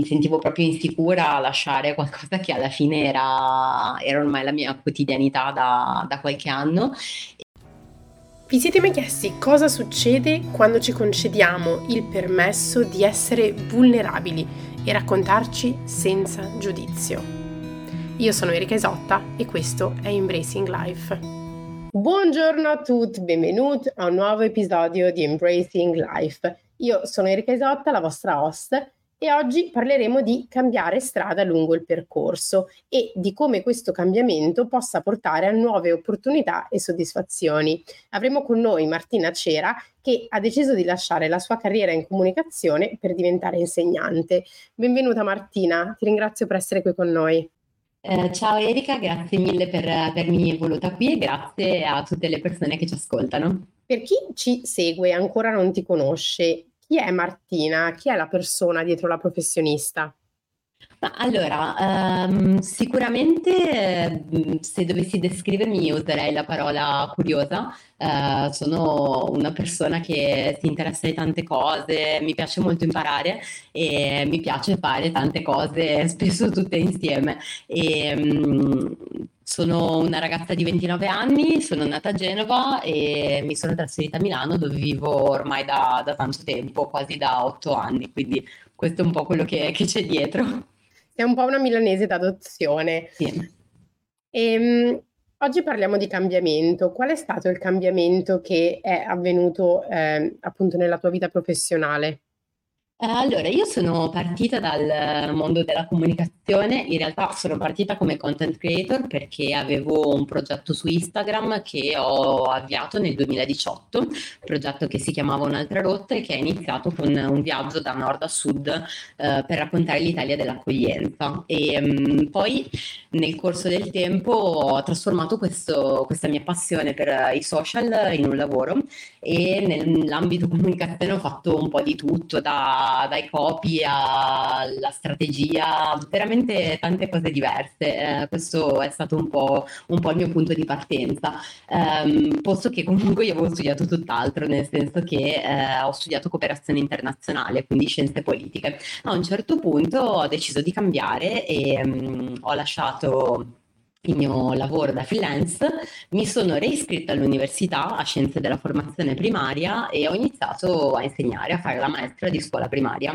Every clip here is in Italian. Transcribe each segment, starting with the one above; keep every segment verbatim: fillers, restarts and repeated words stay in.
mi sentivo proprio insicura a lasciare qualcosa che alla fine era, era ormai la mia quotidianità da, da qualche anno. Vi siete mai chiesti cosa succede quando ci concediamo il permesso di essere vulnerabili e raccontarci senza giudizio? Io sono Erica Isotta e questo è Embracing Life. Buongiorno a tutti, benvenuti a un nuovo episodio di Embracing Life. Io sono Erica Isotta, la vostra host, e oggi parleremo di cambiare strada lungo il percorso e di come questo cambiamento possa portare a nuove opportunità e soddisfazioni. Avremo con noi Martina Cera, che ha deciso di lasciare la sua carriera in comunicazione per diventare insegnante. Benvenuta Martina, ti ringrazio per essere qui con noi. Eh, ciao Erica, grazie mille per avermi voluta qui e grazie a tutte le persone che ci ascoltano. Per chi ci segue e ancora non ti conosce, chi è Martina? Chi è la persona dietro la professionista? Allora, ehm, sicuramente eh, se dovessi descrivermi userei la parola curiosa. Eh, sono una persona che si interessa di tante cose, mi piace molto imparare e mi piace fare tante cose, spesso tutte insieme. E, mh, Sono una ragazza di ventinove anni, sono nata a Genova e mi sono trasferita a Milano, dove vivo ormai da, da tanto tempo, quasi da otto anni, quindi questo è un po' quello che, che c'è dietro. Sei un po' una milanese d'adozione. Sì. E, um, oggi parliamo di cambiamento. Qual è stato il cambiamento che è avvenuto eh, appunto nella tua vita professionale? Allora, io sono partita dal mondo della comunicazione, in realtà sono partita come content creator perché avevo un progetto su Instagram che ho avviato nel duemiladiciotto, un progetto che si chiamava Un'altra rotta e che è iniziato con un viaggio da nord a sud eh, per raccontare l'Italia dell'accoglienza. E mh, poi nel corso del tempo ho trasformato questo, questa mia passione per i social in un lavoro e nell'ambito comunicazione ho fatto un po' di tutto, da dai copy alla strategia, veramente tante cose diverse. Eh, questo è stato un po', un po' il mio punto di partenza, um, posto che comunque io avevo studiato tutt'altro, nel senso che eh, ho studiato cooperazione internazionale, quindi scienze politiche. A un certo punto ho deciso di cambiare e um, ho lasciato il mio lavoro da freelance, mi sono reiscritta all'università a Scienze della Formazione Primaria e ho iniziato a insegnare, a fare la maestra di scuola primaria.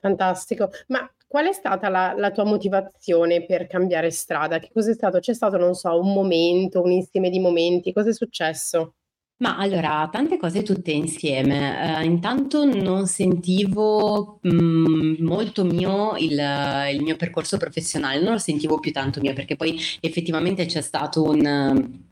Fantastico, ma qual è stata la, la tua motivazione per cambiare strada? Che cos'è stato? C'è stato, non so, un momento, un insieme di momenti, cosa è successo? Ma allora, tante cose tutte insieme. Uh, intanto non sentivo mh, molto mio il, il mio percorso professionale, non lo sentivo più tanto mio, perché poi effettivamente c'è stato un... un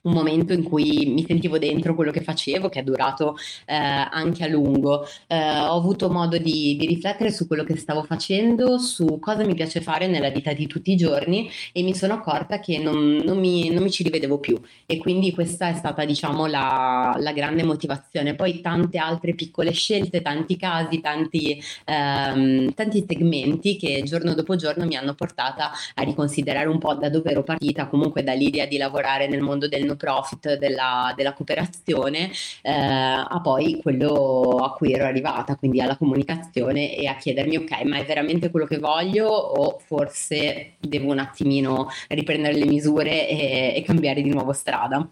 momento in cui mi sentivo dentro quello che facevo, che è durato eh, anche a lungo. Eh, ho avuto modo di, di riflettere su quello che stavo facendo, su cosa mi piace fare nella vita di tutti i giorni e mi sono accorta che non, non, mi, non mi ci rivedevo più e quindi questa è stata, diciamo, la, la grande motivazione. Poi tante altre piccole scelte, tanti casi, tanti, ehm, tanti segmenti che giorno dopo giorno mi hanno portata a riconsiderare un po' da dove ero partita, comunque dall'idea di lavorare nel mondo del no profit, della, della cooperazione eh, a poi quello a cui ero arrivata, quindi alla comunicazione, e a chiedermi ok, ma è veramente quello che voglio o forse devo un attimino riprendere le misure e, e cambiare di nuovo strada.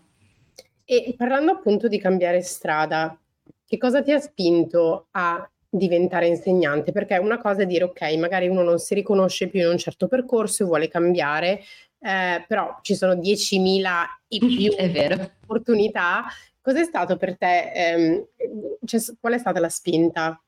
E parlando appunto di cambiare strada, che cosa ti ha spinto a diventare insegnante? Perché una cosa è dire ok, magari uno non si riconosce più in un certo percorso e vuole cambiare, Eh, però ci sono diecimila e più è vero. opportunità. Cos'è stato per te? Ehm, cioè, qual è stata la spinta?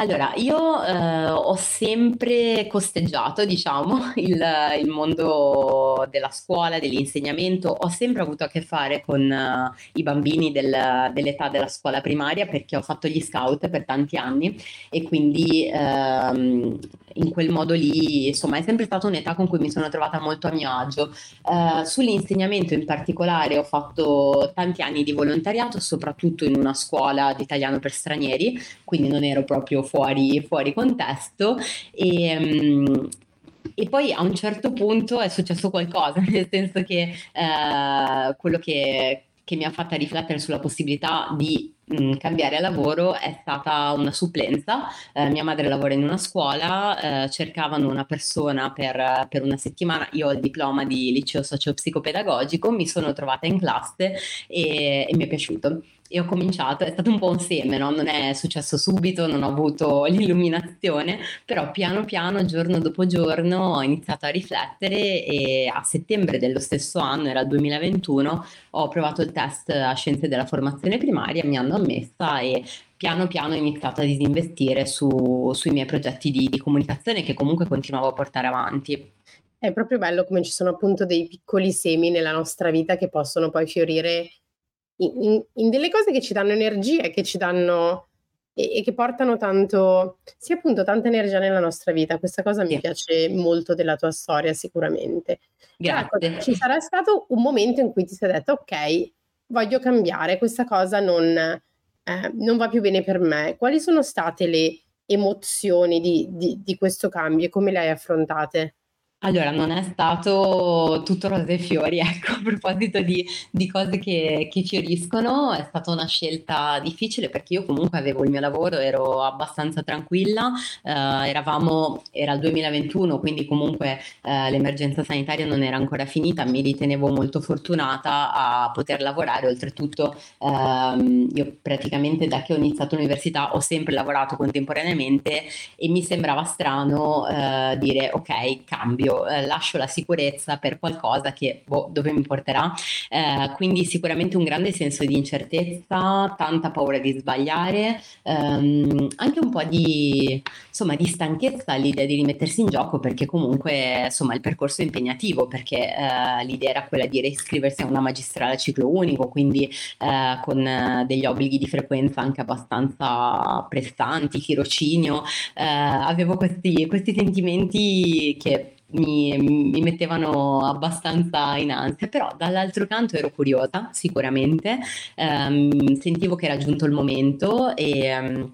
Allora, io eh, ho sempre costeggiato, diciamo, il, il mondo della scuola, dell'insegnamento. Ho sempre avuto a che fare con uh, i bambini del, dell'età della scuola primaria, perché ho fatto gli scout per tanti anni e quindi ehm, in quel modo lì, insomma, è sempre stata un'età con cui mi sono trovata molto a mio agio. Uh, sull'insegnamento in particolare ho fatto tanti anni di volontariato, soprattutto in una scuola di italiano per stranieri, quindi non ero proprio fuori, fuori contesto e, e poi a un certo punto è successo qualcosa, nel senso che eh, quello che, che mi ha fatta riflettere sulla possibilità di mh, cambiare lavoro è stata una supplenza. Eh, mia madre lavora in una scuola, eh, cercavano una persona per, per una settimana. Io ho il diploma di liceo socio-psicopedagogico, mi sono trovata in classe e, e mi è piaciuto. E ho cominciato, è stato un po' un seme, no? Non è successo subito, non ho avuto l'illuminazione, però piano piano, giorno dopo giorno, ho iniziato a riflettere e a settembre dello stesso anno, era il duemilaventuno, ho provato il test a Scienze della Formazione Primaria, mi hanno ammessa e piano piano ho iniziato a disinvestire su, sui miei progetti di, di comunicazione che comunque continuavo a portare avanti. È proprio bello come ci sono appunto dei piccoli semi nella nostra vita che possono poi fiorire In, in delle cose che ci danno energia, che ci danno e, e che portano tanto, sì, appunto, tanta energia nella nostra vita. Questa cosa mi yeah. piace molto della tua storia, sicuramente. Grazie. Ecco, ci sarà stato un momento in cui ti sei detto: ok, voglio cambiare, questa cosa non, eh, non va più bene per me. Quali sono state le emozioni di, di, di questo cambio e come le hai affrontate? Allora, non è stato tutto rose e fiori, ecco, a proposito di, di cose che, che fioriscono. È stata una scelta difficile perché io comunque avevo il mio lavoro, ero abbastanza tranquilla, eh, eravamo, era il duemilaventuno, quindi comunque eh, l'emergenza sanitaria non era ancora finita, mi ritenevo molto fortunata a poter lavorare. Oltretutto ehm, io praticamente da che ho iniziato l'università ho sempre lavorato contemporaneamente e mi sembrava strano eh, dire ok, cambio. Eh, lascio la sicurezza per qualcosa che boh, dove mi porterà, eh, quindi sicuramente un grande senso di incertezza, tanta paura di sbagliare, ehm, anche un po' di, insomma, di stanchezza all'idea di rimettersi in gioco, perché comunque insomma il percorso è impegnativo, perché eh, l'idea era quella di iscriversi a una magistrale a ciclo unico, quindi eh, con degli obblighi di frequenza anche abbastanza pressanti, tirocinio, eh, avevo questi, questi sentimenti che Mi, mi mettevano abbastanza in ansia, però dall'altro canto ero curiosa sicuramente, um, sentivo che era giunto il momento e... Um...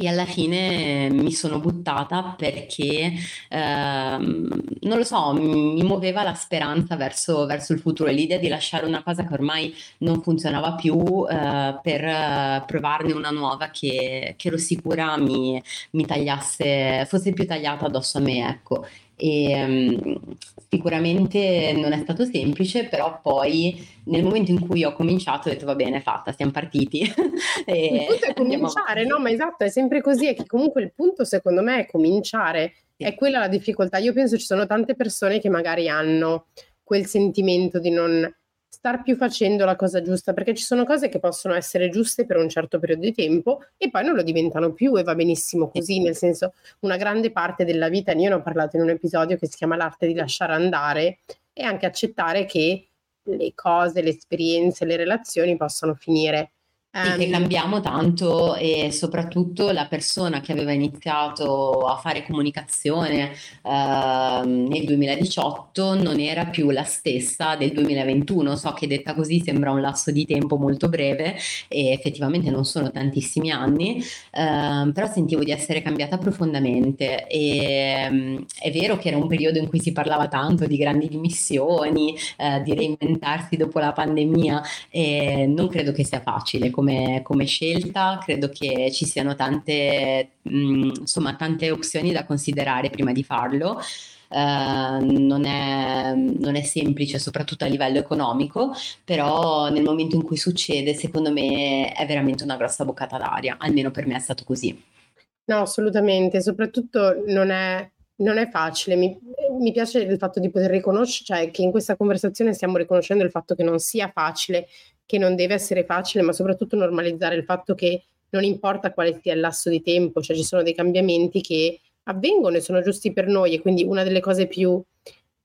E alla fine mi sono buttata perché, ehm, non lo so, mi muoveva la speranza verso, verso il futuro, l'idea di lasciare una cosa che ormai non funzionava più eh, per provarne una nuova che, che ero sicura mi, mi tagliasse, fosse più tagliata addosso a me, ecco. E, ehm, sicuramente non è stato semplice, però poi nel momento in cui ho cominciato ho detto va bene, fatta, siamo partiti. E il punto è cominciare, no? Ma esatto, è sempre così, è che comunque il punto secondo me è cominciare, sì. È quella la difficoltà. Io penso ci sono tante persone che magari hanno quel sentimento di non star più facendo la cosa giusta, perché ci sono cose che possono essere giuste per un certo periodo di tempo e poi non lo diventano più e va benissimo così, sì. Nel senso, una grande parte della vita, io ne ho parlato in un episodio che si chiama l'arte di lasciare andare e anche accettare che le cose, le esperienze, le relazioni possono finire. Sì, che cambiamo tanto e soprattutto la persona che aveva iniziato a fare comunicazione eh, nel duemiladiciotto non era più la stessa del duemilaventuno. So che detta così sembra un lasso di tempo molto breve e effettivamente non sono tantissimi anni, eh, però sentivo di essere cambiata profondamente e è vero che era un periodo in cui si parlava tanto di grandi dimissioni, eh, di reinventarsi dopo la pandemia e non credo che sia facile come Come, come scelta. Credo che ci siano tante, mh, insomma, tante opzioni da considerare prima di farlo. Uh, non è, non è semplice, soprattutto a livello economico, però nel momento in cui succede, secondo me è veramente una grossa boccata d'aria, almeno per me è stato così. No, assolutamente, soprattutto non è, non è facile. Mi, mi piace il fatto di poter riconoscere, cioè che in questa conversazione stiamo riconoscendo il fatto che non sia facile, che non deve essere facile, ma soprattutto normalizzare il fatto che non importa quale sia il lasso di tempo, cioè ci sono dei cambiamenti che avvengono e sono giusti per noi e quindi una delle cose più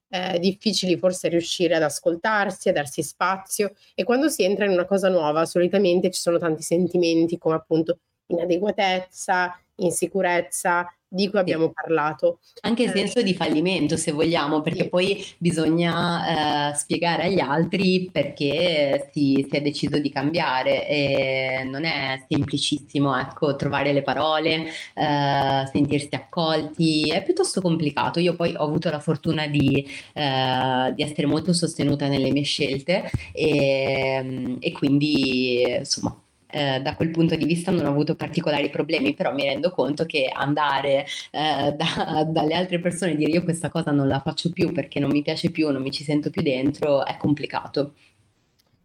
eh, difficili forse è riuscire ad ascoltarsi, a darsi spazio e quando si entra in una cosa nuova solitamente ci sono tanti sentimenti come appunto inadeguatezza, insicurezza, di cui abbiamo parlato. Anche il senso di fallimento, se vogliamo, perché sì. Poi bisogna eh, spiegare agli altri perché si, si è deciso di cambiare e non è semplicissimo, ecco, trovare le parole, eh, sentirsi accolti, è piuttosto complicato. Io poi ho avuto la fortuna di, eh, di essere molto sostenuta nelle mie scelte e, e quindi, insomma, eh, da quel punto di vista non ho avuto particolari problemi, però mi rendo conto che andare eh, da, dalle altre persone e dire io questa cosa non la faccio più perché non mi piace più, non mi ci sento più dentro, è complicato.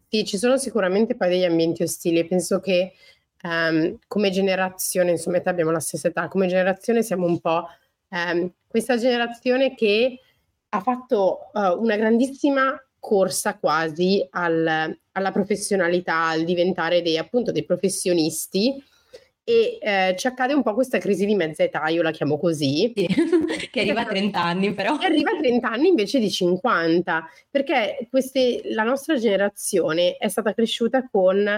Sì, ci sono sicuramente poi degli ambienti ostili. Penso che um, come generazione, insomma, abbiamo la stessa età, come generazione siamo un po' um, questa generazione che ha fatto uh, una grandissima corsa quasi al, alla professionalità, al diventare dei, appunto, dei professionisti, e eh, ci accade un po' questa crisi di mezza età, io la chiamo così, sì, che arriva a trenta anni, però che arriva a trenta anni invece di cinquanta, perché queste, la nostra generazione è stata cresciuta con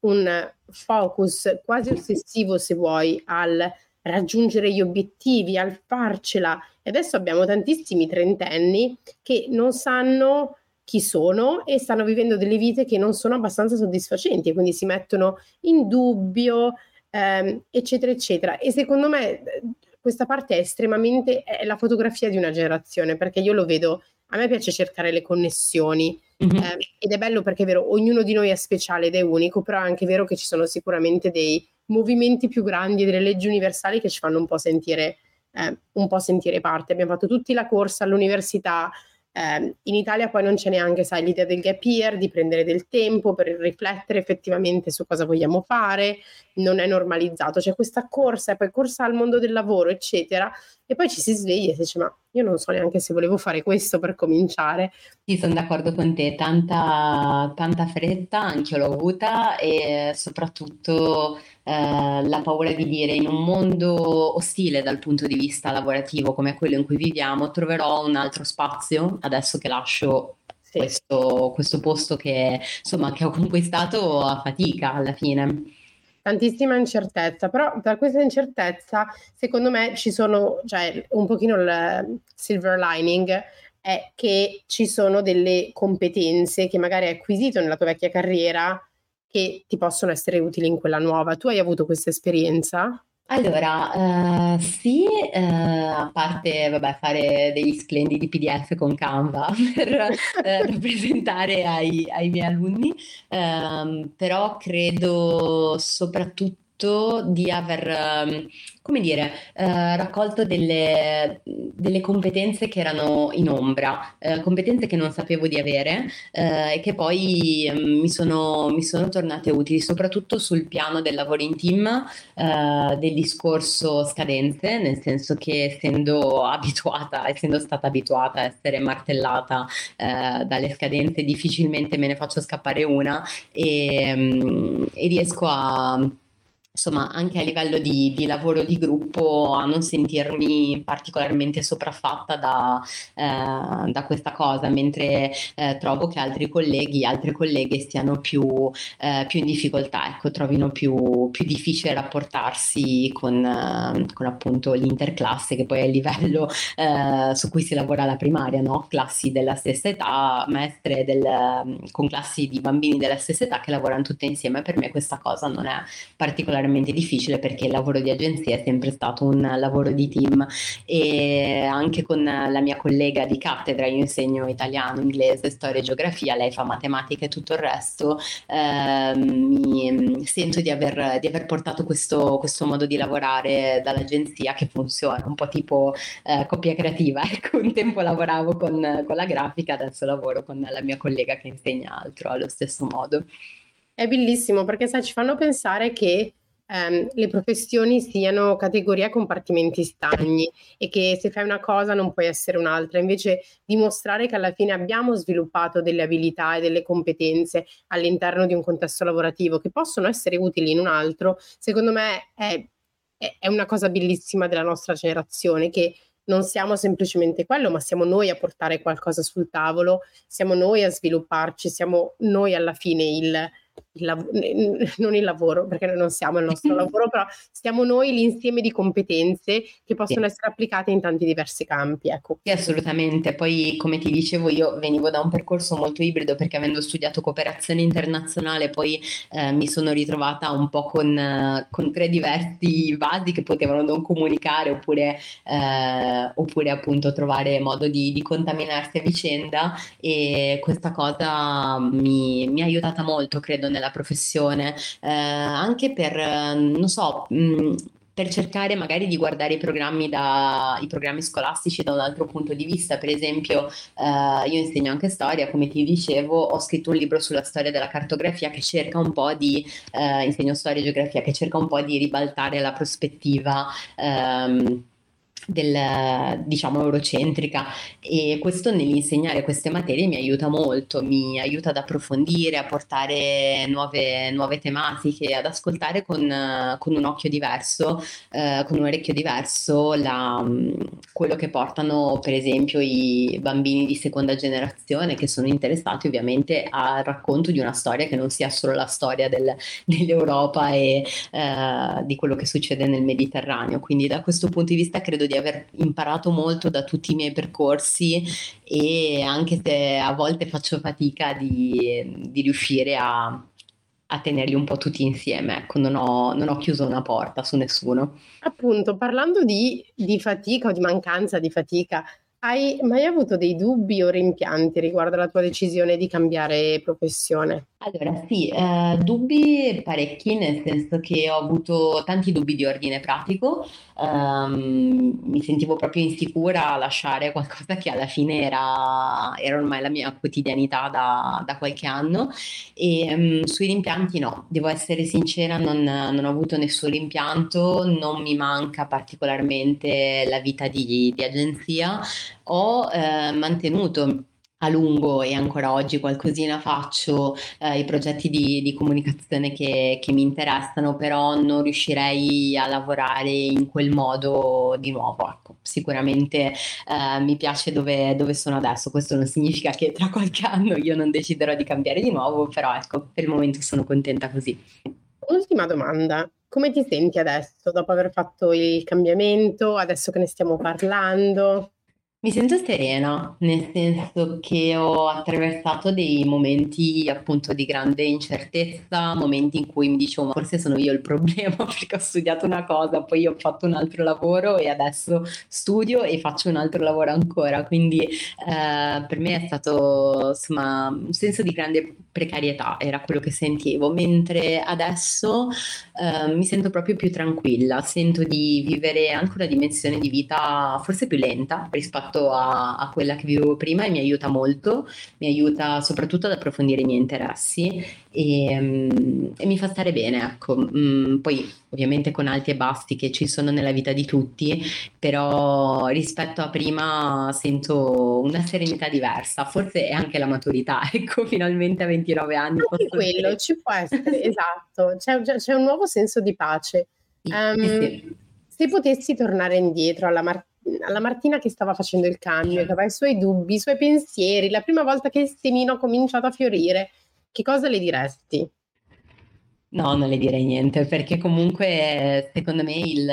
un focus quasi ossessivo, se vuoi, al raggiungere gli obiettivi, al farcela, e adesso abbiamo tantissimi trentenni che non sanno chi sono e stanno vivendo delle vite che non sono abbastanza soddisfacenti, e quindi si mettono in dubbio, Um, eccetera eccetera. E secondo me questa parte è estremamente è la fotografia di una generazione, perché io lo vedo, a me piace cercare le connessioni, mm-hmm. um, ed è bello perché è vero, ognuno di noi è speciale ed è unico, però è anche vero che ci sono sicuramente dei movimenti più grandi e delle leggi universali che ci fanno un po' sentire um, un po' sentire parte. Abbiamo fatto tutti la corsa all'università, um, in Italia poi non c'è neanche, sai, l'idea del gap year, di prendere del tempo per riflettere effettivamente su cosa vogliamo fare, non è normalizzato, c'è questa corsa e poi corsa al mondo del lavoro, eccetera, e poi ci si sveglia e si dice ma io non so neanche se volevo fare questo per cominciare. Sì, sono d'accordo con te, tanta, tanta fretta, anche io l'ho avuta, e soprattutto eh, la paura di dire in un mondo ostile dal punto di vista lavorativo come quello in cui viviamo troverò un altro spazio adesso che lascio sì. questo, questo posto che, insomma, che ho conquistato a fatica alla fine. Tantissima incertezza, però da questa incertezza secondo me ci sono, cioè un pochino il silver lining è che ci sono delle competenze che magari hai acquisito nella tua vecchia carriera che ti possono essere utili in quella nuova. Tu hai avuto questa esperienza? Allora, uh, sì, uh, a parte vabbè, fare degli splendidi P D F con Canva per uh, presentare ai, ai miei alunni, um, però credo soprattutto di aver, um, come dire, uh, raccolto delle, delle competenze che erano in ombra, uh, competenze che non sapevo di avere uh, e che poi um, mi, sono, mi sono tornate utili, soprattutto sul piano del lavoro in team, uh, del discorso scadenze, nel senso che essendo abituata, essendo stata abituata a essere martellata uh, dalle scadenze, difficilmente me ne faccio scappare una, e, um, e riesco a... insomma anche a livello di, di lavoro di gruppo a non sentirmi particolarmente sopraffatta da, eh, da questa cosa, mentre eh, trovo che altri colleghi, altre colleghe stiano più, eh, più in difficoltà, ecco, trovino più, più difficile rapportarsi con, eh, con appunto l'interclasse, che poi è il livello eh, su cui si lavora alla primaria, no? Classi della stessa età, maestre del, con classi di bambini della stessa età che lavorano tutte insieme. Per me questa cosa non è particolarmente difficile, perché il lavoro di agenzia è sempre stato un lavoro di team, e anche con la mia collega di cattedra, io insegno italiano, inglese, storia e geografia, lei fa matematica e tutto il resto, eh, mi sento di aver, di aver portato questo, questo modo di lavorare dall'agenzia che funziona, un po' tipo eh, coppia creativa, ecco, un tempo lavoravo con, con la grafica, adesso lavoro con la mia collega che insegna altro allo stesso modo. È bellissimo perché sai, ci fanno pensare che Um, le professioni siano categorie a compartimenti stagni e che se fai una cosa non puoi essere un'altra, invece dimostrare che alla fine abbiamo sviluppato delle abilità e delle competenze all'interno di un contesto lavorativo che possono essere utili in un altro, secondo me è, è, è una cosa bellissima della nostra generazione, che non siamo semplicemente quello, ma siamo noi a portare qualcosa sul tavolo, siamo noi a svilupparci, siamo noi alla fine il... Il lav- non il lavoro, perché noi non siamo il nostro lavoro, però siamo noi l'insieme di competenze che possono sì. essere applicate in tanti diversi campi, ecco. Sì, assolutamente. Poi, come ti dicevo, io venivo da un percorso molto ibrido, perché avendo studiato cooperazione internazionale poi eh, mi sono ritrovata un po' con, con tre diversi vasi che potevano non comunicare oppure, eh, oppure appunto trovare modo di, di contaminarsi a vicenda, e questa cosa mi, mi ha aiutata molto, credo, nel nella professione, eh, anche per, non so, mh, per cercare magari di guardare i programmi, da, i programmi scolastici da un altro punto di vista. Per esempio, eh, io insegno anche storia, come ti dicevo, ho scritto un libro sulla storia della cartografia che cerca un po' di, eh, insegno storia e geografia, che cerca un po' di ribaltare la prospettiva ehm, del, diciamo, eurocentrica, e questo nell'insegnare queste materie mi aiuta molto, mi aiuta ad approfondire, a portare nuove, nuove tematiche, ad ascoltare con, con un occhio diverso, eh, con un orecchio diverso la, quello che portano per esempio i bambini di seconda generazione, che sono interessati ovviamente al racconto di una storia che non sia solo la storia del, dell'Europa e eh, di quello che succede nel Mediterraneo. Quindi da questo punto di vista credo di aver imparato molto da tutti i miei percorsi, e anche se a volte faccio fatica di, di riuscire a, a tenerli un po' tutti insieme, ecco, non ho, non ho chiuso una porta su nessuno. Appunto, parlando di, di fatica o di mancanza di fatica, hai mai avuto dei dubbi o rimpianti riguardo alla tua decisione di cambiare professione? Allora sì, eh, dubbi parecchi, nel senso che ho avuto tanti dubbi di ordine pratico, um, mi sentivo proprio insicura a lasciare qualcosa che alla fine era, era ormai la mia quotidianità da, da qualche anno, e um, sui rimpianti no, devo essere sincera, non, non ho avuto nessun rimpianto, non mi manca particolarmente la vita di, di agenzia. Ho eh, mantenuto a lungo, e ancora oggi qualcosina faccio, eh, i progetti di, di comunicazione che, che mi interessano, però non riuscirei a lavorare in quel modo di nuovo, ecco. Sicuramente eh, mi piace dove, dove sono adesso, questo non significa che tra qualche anno io non deciderò di cambiare di nuovo, però ecco, per il momento sono contenta così. Ultima domanda, come ti senti adesso dopo aver fatto il cambiamento, adesso che ne stiamo parlando? Mi sento serena, nel senso che ho attraversato dei momenti appunto di grande incertezza, momenti in cui mi dicevo ma forse sono io il problema, perché ho studiato una cosa, poi ho fatto un altro lavoro e adesso studio e faccio un altro lavoro ancora, quindi eh, per me è stato insomma un senso di grande precarietà, era quello che sentivo, mentre adesso eh, mi sento proprio più tranquilla, sento di vivere anche una dimensione di vita forse più lenta rispetto A, a quella che vivevo prima, e mi aiuta molto, mi aiuta soprattutto ad approfondire i miei interessi e, um, e mi fa stare bene, ecco. Mm, poi ovviamente con alti e bassi che ci sono nella vita di tutti, però rispetto a prima sento una serenità diversa, forse è anche la maturità, ecco, finalmente a ventinove anni anche quello dire. Ci può essere, esatto, c'è, c'è un nuovo senso di pace. Sì, um, sì. Se potessi tornare indietro alla Martina alla Martina che stava facendo il cambio, che aveva i suoi dubbi, i suoi pensieri, la prima volta che il semino ha cominciato a fiorire, che cosa le diresti? No, non le direi niente, perché comunque secondo me il,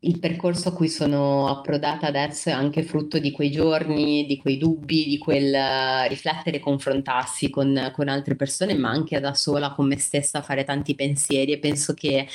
il percorso a cui sono approdata adesso è anche frutto di quei giorni, di quei dubbi, di quel riflettere e confrontarsi con, con altre persone, ma anche da sola con me stessa, fare tanti pensieri, e penso che eh,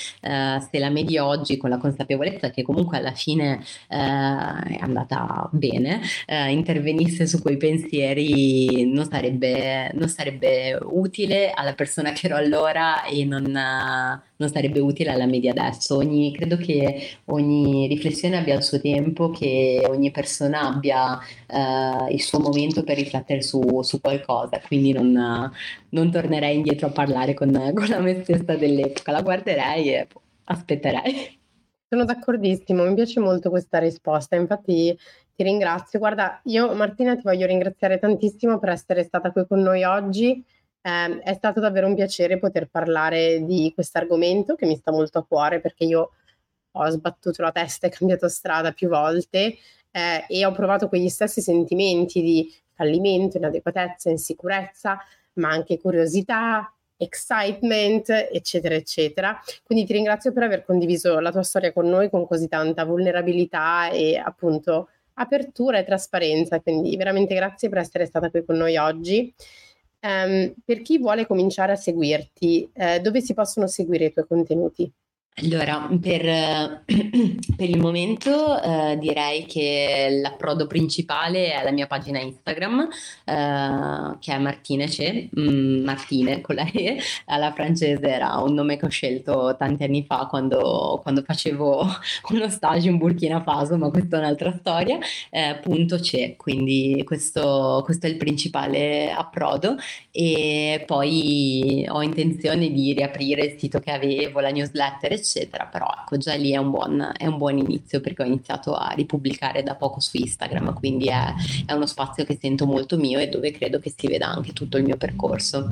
se la medi oggi con la consapevolezza che comunque alla fine eh, è andata bene, eh, intervenisse su quei pensieri non sarebbe, non sarebbe utile alla persona che ero allora, e non, non sarebbe utile alla media adesso. Ogni, credo che ogni riflessione abbia il suo tempo, che ogni persona abbia eh, il suo momento per riflettere su, su qualcosa, quindi non, non tornerei indietro a parlare con, con la me stessa dell'epoca, la guarderei e aspetterei. Sono d'accordissimo, mi piace molto questa risposta, infatti ti ringrazio. Guarda, io Martina ti voglio ringraziare tantissimo per essere stata qui con noi oggi. Eh, è stato davvero un piacere poter parlare di questo argomento che mi sta molto a cuore, perché io ho sbattuto la testa e cambiato strada più volte eh, e ho provato quegli stessi sentimenti di fallimento, inadeguatezza, insicurezza, ma anche curiosità, excitement, eccetera eccetera. Quindi ti ringrazio per aver condiviso la tua storia con noi con così tanta vulnerabilità e appunto apertura e trasparenza, quindi veramente grazie per essere stata qui con noi oggi. Um, per chi vuole cominciare a seguirti, eh, dove si possono seguire i tuoi contenuti? Allora, per, per il momento eh, direi che l'approdo principale è la mia pagina Instagram, eh, che è Martine.ce, mm, Martine con la E, alla francese, era un nome che ho scelto tanti anni fa quando, quando facevo uno stage in Burkina Faso, ma questa è un'altra storia, eh, punto .ce, quindi questo, questo è il principale approdo. E poi ho intenzione di riaprire il sito che avevo, la newsletter, eccetera, però ecco, già lì è un buon, è un buon inizio, perché ho iniziato a ripubblicare da poco su Instagram, quindi è, è uno spazio che sento molto mio e dove credo che si veda anche tutto il mio percorso.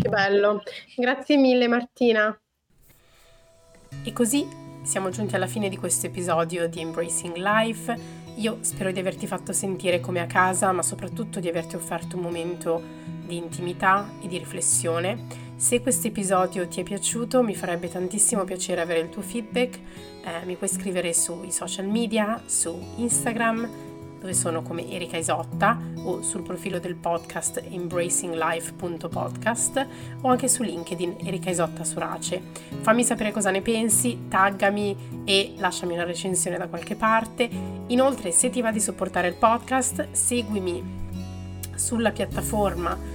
Che bello, grazie mille Martina. E così siamo giunti alla fine di questo episodio di Embracing Life. Io spero di averti fatto sentire come a casa, ma soprattutto di averti offerto un momento di intimità e di riflessione. Se questo episodio ti è piaciuto, mi farebbe tantissimo piacere avere il tuo feedback. Eh, mi puoi scrivere sui social media, su Instagram, dove sono come Erica Isotta, o sul profilo del podcast embracing life punto podcast, o anche su LinkedIn Erica Isotta Surace. Fammi sapere cosa ne pensi, taggami e lasciami una recensione da qualche parte. Inoltre, se ti va di supportare il podcast, seguimi sulla piattaforma